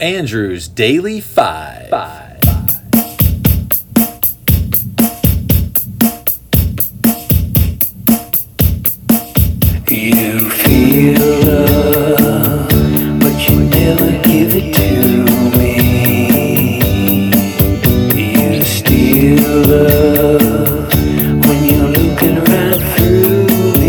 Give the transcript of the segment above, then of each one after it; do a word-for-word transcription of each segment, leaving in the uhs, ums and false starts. Andrew's Daily Five. Five. Five. You feel love, but you never give it to me. You steal love when you're looking right through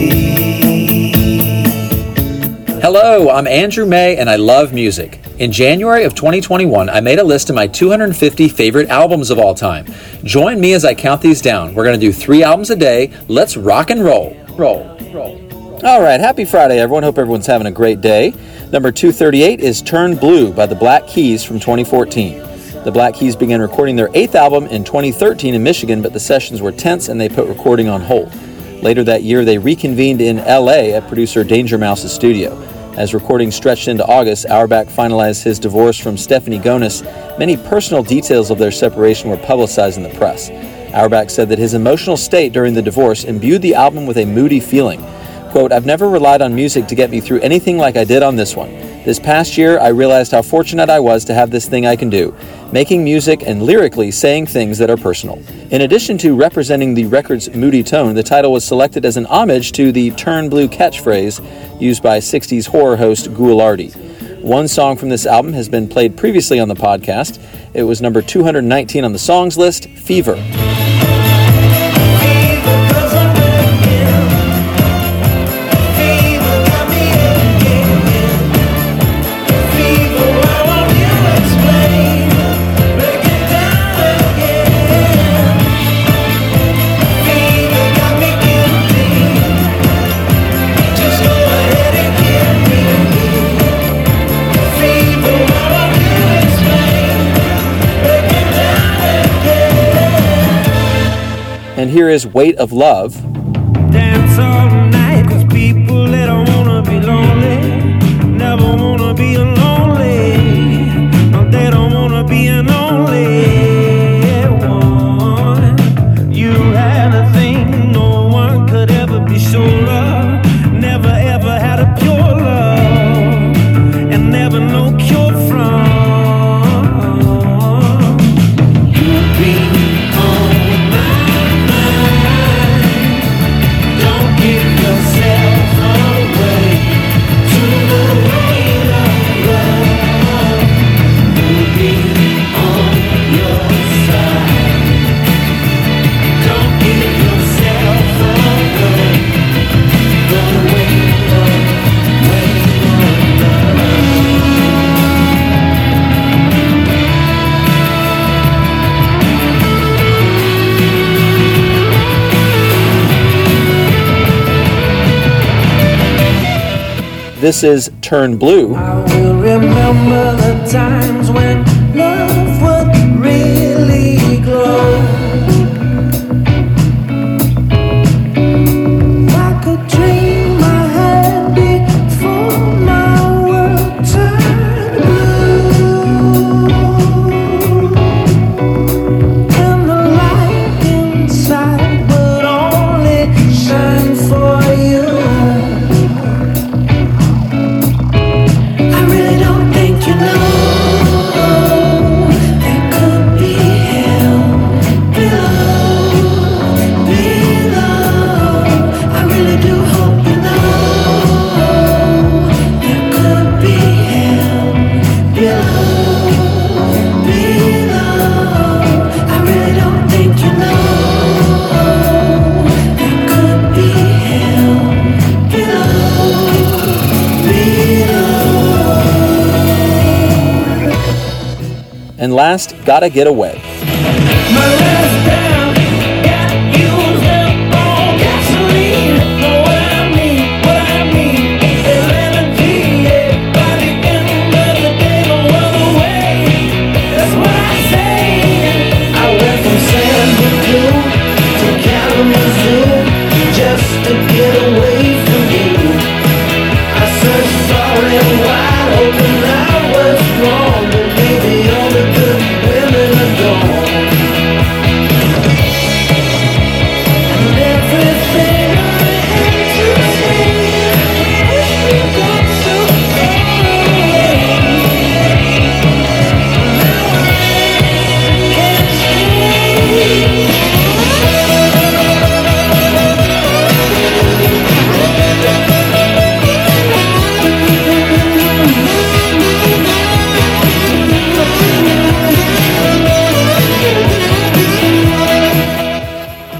me. Hello, I'm Andrew May, and I love music. In January of twenty twenty-one, I made a list of my two hundred fifty favorite albums of all time. Join me as I count these down. We're going to do three albums a day. Let's rock and roll. Roll. Roll. All right. Happy Friday, everyone. Hope everyone's having a great day. Number two thirty-eight is Turn Blue by The Black Keys from twenty fourteen. The Black Keys began recording their eighth album in twenty thirteen in Michigan, but the sessions were tense and they put recording on hold. Later that year, they reconvened in L A at producer Danger Mouse's studio. As recording stretched into August, Auerbach finalized his divorce from Stephanie Gonis. Many personal details of their separation were publicized in the press. Auerbach said that his emotional state during the divorce imbued the album with a moody feeling. Quote, "I've never relied on music to get me through anything like I did on this one. This past year, I realized how fortunate I was to have this thing I can do, making music and lyrically saying things that are personal." In addition to representing the record's moody tone, the title was selected as an homage to the Turn Blue catchphrase used by sixties horror host Ghoulardi. One song from this album has been played previously on the podcast. It was number two nineteen on the songs list, Fever. And here is Weight of Love. Dance all night, 'cause people that don't wanna be lonely, never wanna be lonely. No, they don't wanna be an only one. You had a thing no one could ever be sure of. Never ever had a pure love, and never no cure from. You've been on This is Turn Blue. I will remember the times when love would really glow. I could dream my head before my world turned blue. And the light inside would only shine for you. And last, Gotta Get Away. Wrong, but maybe all the good women are gone.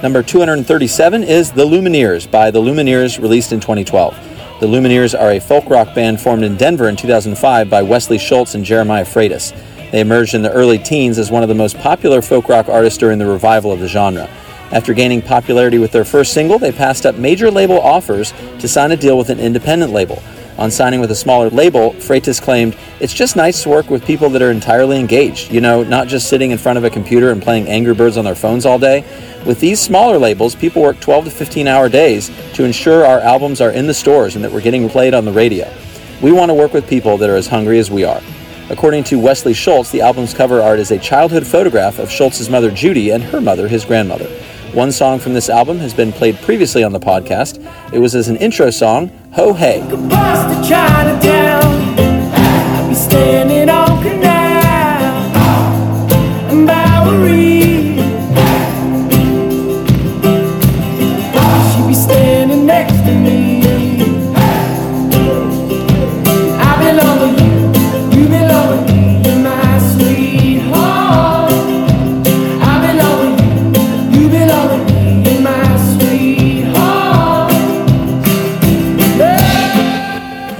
Number two hundred thirty-seven is The Lumineers by The Lumineers, released in twenty twelve. The Lumineers are a folk rock band formed in Denver in two thousand five by Wesley Schultz and Jeremiah Fraites. They emerged in the early teens as one of the most popular folk rock artists during the revival of the genre. After gaining popularity with their first single, they passed up major label offers to sign a deal with an independent label. On signing with a smaller label, Fraites claimed, "It's just nice to work with people that are entirely engaged, you know, not just sitting in front of a computer and playing Angry Birds on their phones all day. With these smaller labels, people work twelve to fifteen hour days to ensure our albums are in the stores and that we're getting played on the radio. We want to work with people that are as hungry as we are." According to Wesley Schultz, the album's cover art is a childhood photograph of Schultz's mother, Judy, and her mother, his grandmother. One song from this album has been played previously on the podcast. It was as an intro song, Ho Hey.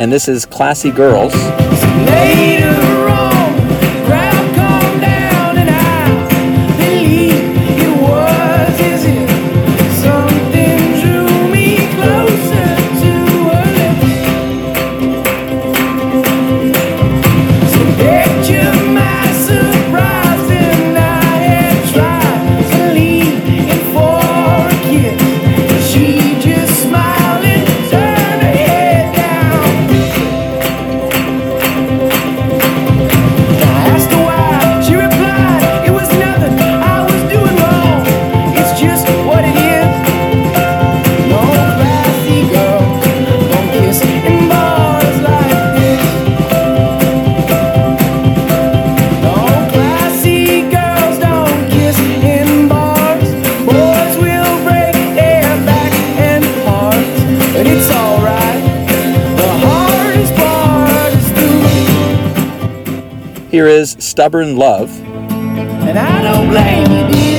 And this is Classy Girls. Later on, ground come down, and I believe it was as if something drew me closer to her lips. So picture my surprise, and I had tried to leave it for a kiss. She just smiled and turned her head. Here is Stubborn Love. And I don't blame you, dear.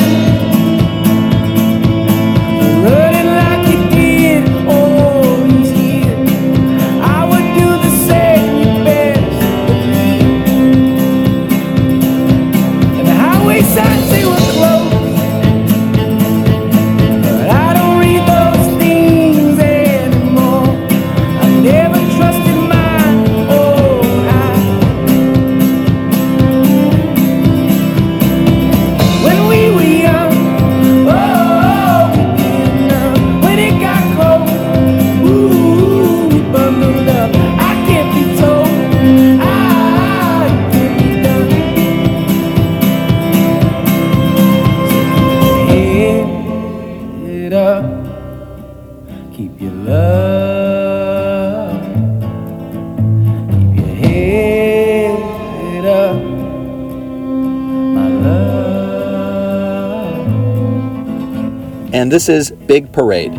And this is Big Parade.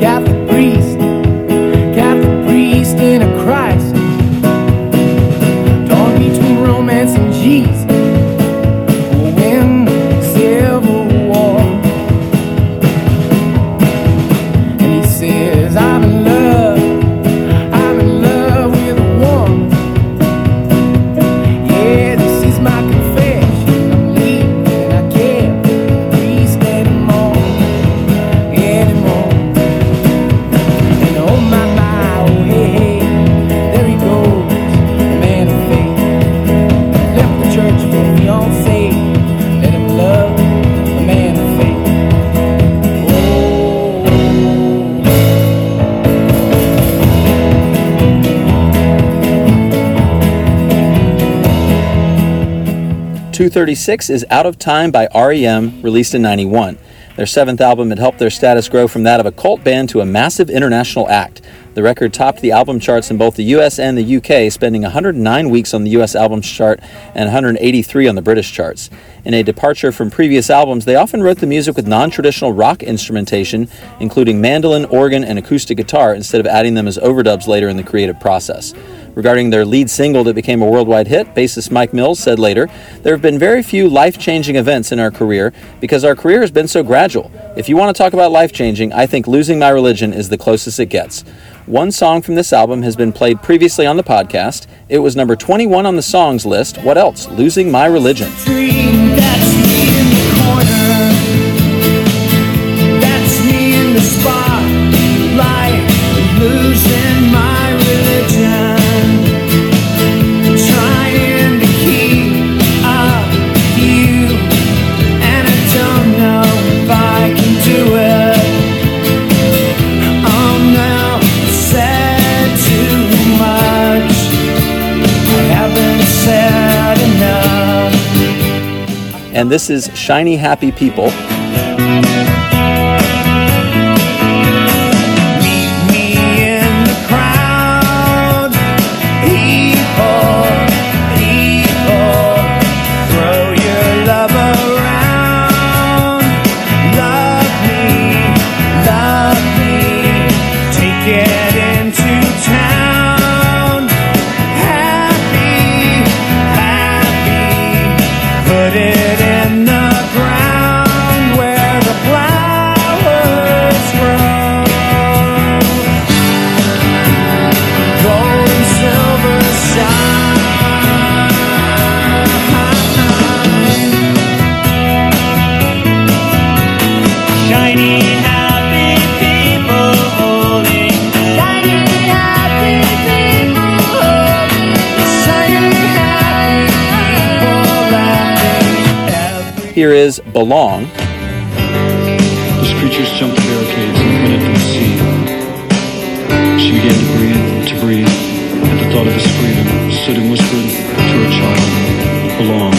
Got the priest, got the priest in a Christ. Torn between romance and Jesus. Win the Civil War. And he says, I'm in love, I'm in love with a woman. Yeah, this is my confession. I'm leaving, I can't. two thirty-six is Out of Time by R E M, released in ninety-one. Their seventh album had helped their status grow from that of a cult band to a massive international act. The record topped the album charts in both the U S and the U K, spending one hundred nine weeks on the U S albums chart and one hundred eighty-three on the British charts. In a departure from previous albums, they often wrote the music with non-traditional rock instrumentation, including mandolin, organ, and acoustic guitar, instead of adding them as overdubs later in the creative process. Regarding their lead single that became a worldwide hit, bassist Mike Mills said later, "There have been very few life-changing events in our career because our career has been so gradual. If you want to talk about life-changing, I think losing my religion is the closest it gets." One song from this album has been played previously on the podcast. It was number twenty-one on the songs list. What else? Losing My Religion. And this is Shiny Happy People. Here is Belong. Those creatures jumped barricades and went into the sea. She began to breathe, to breathe. At the thought of his freedom, stood and whispered to her child, "Belong."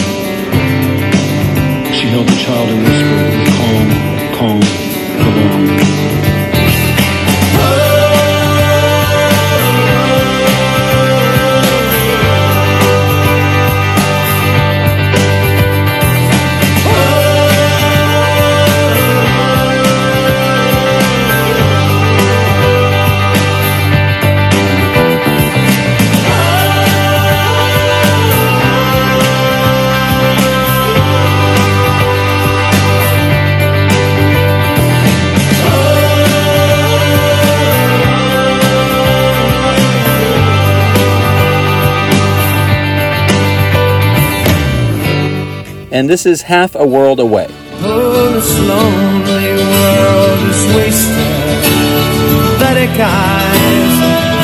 She held the child and whispered, "Calm, calm, belong." And this is Half a World Away. Oh, this lonely world is wasted. Let it guide,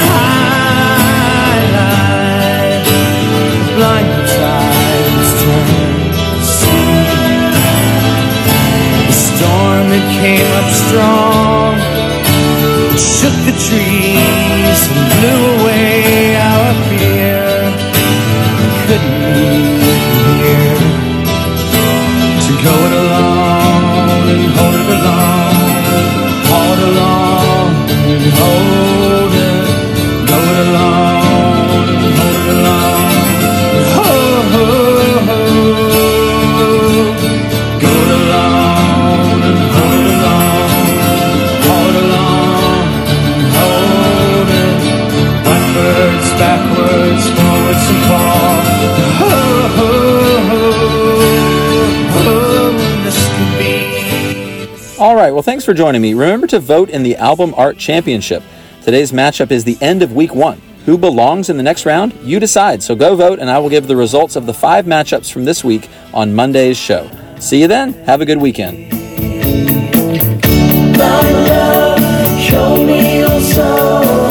highlight. Blind tides turn to sea. The storm that came up strong shook the trees and blew away our fear. Couldn't be here. Go it along and hold it along, hold it along and hold it. Go it along and hold it along, ho ho ho. Go it along and hold it along, hold along and hold it. Backwards, backwards, forwards and forwards, ho ho ho. All right, well, thanks for joining me. Remember to vote in the Album Art Championship. Today's matchup is the end of week one. Who belongs in the next round? You decide. So go vote, and I will give the results of the five matchups from this week on Monday's show. See you then. Have a good weekend. My love, show me your soul.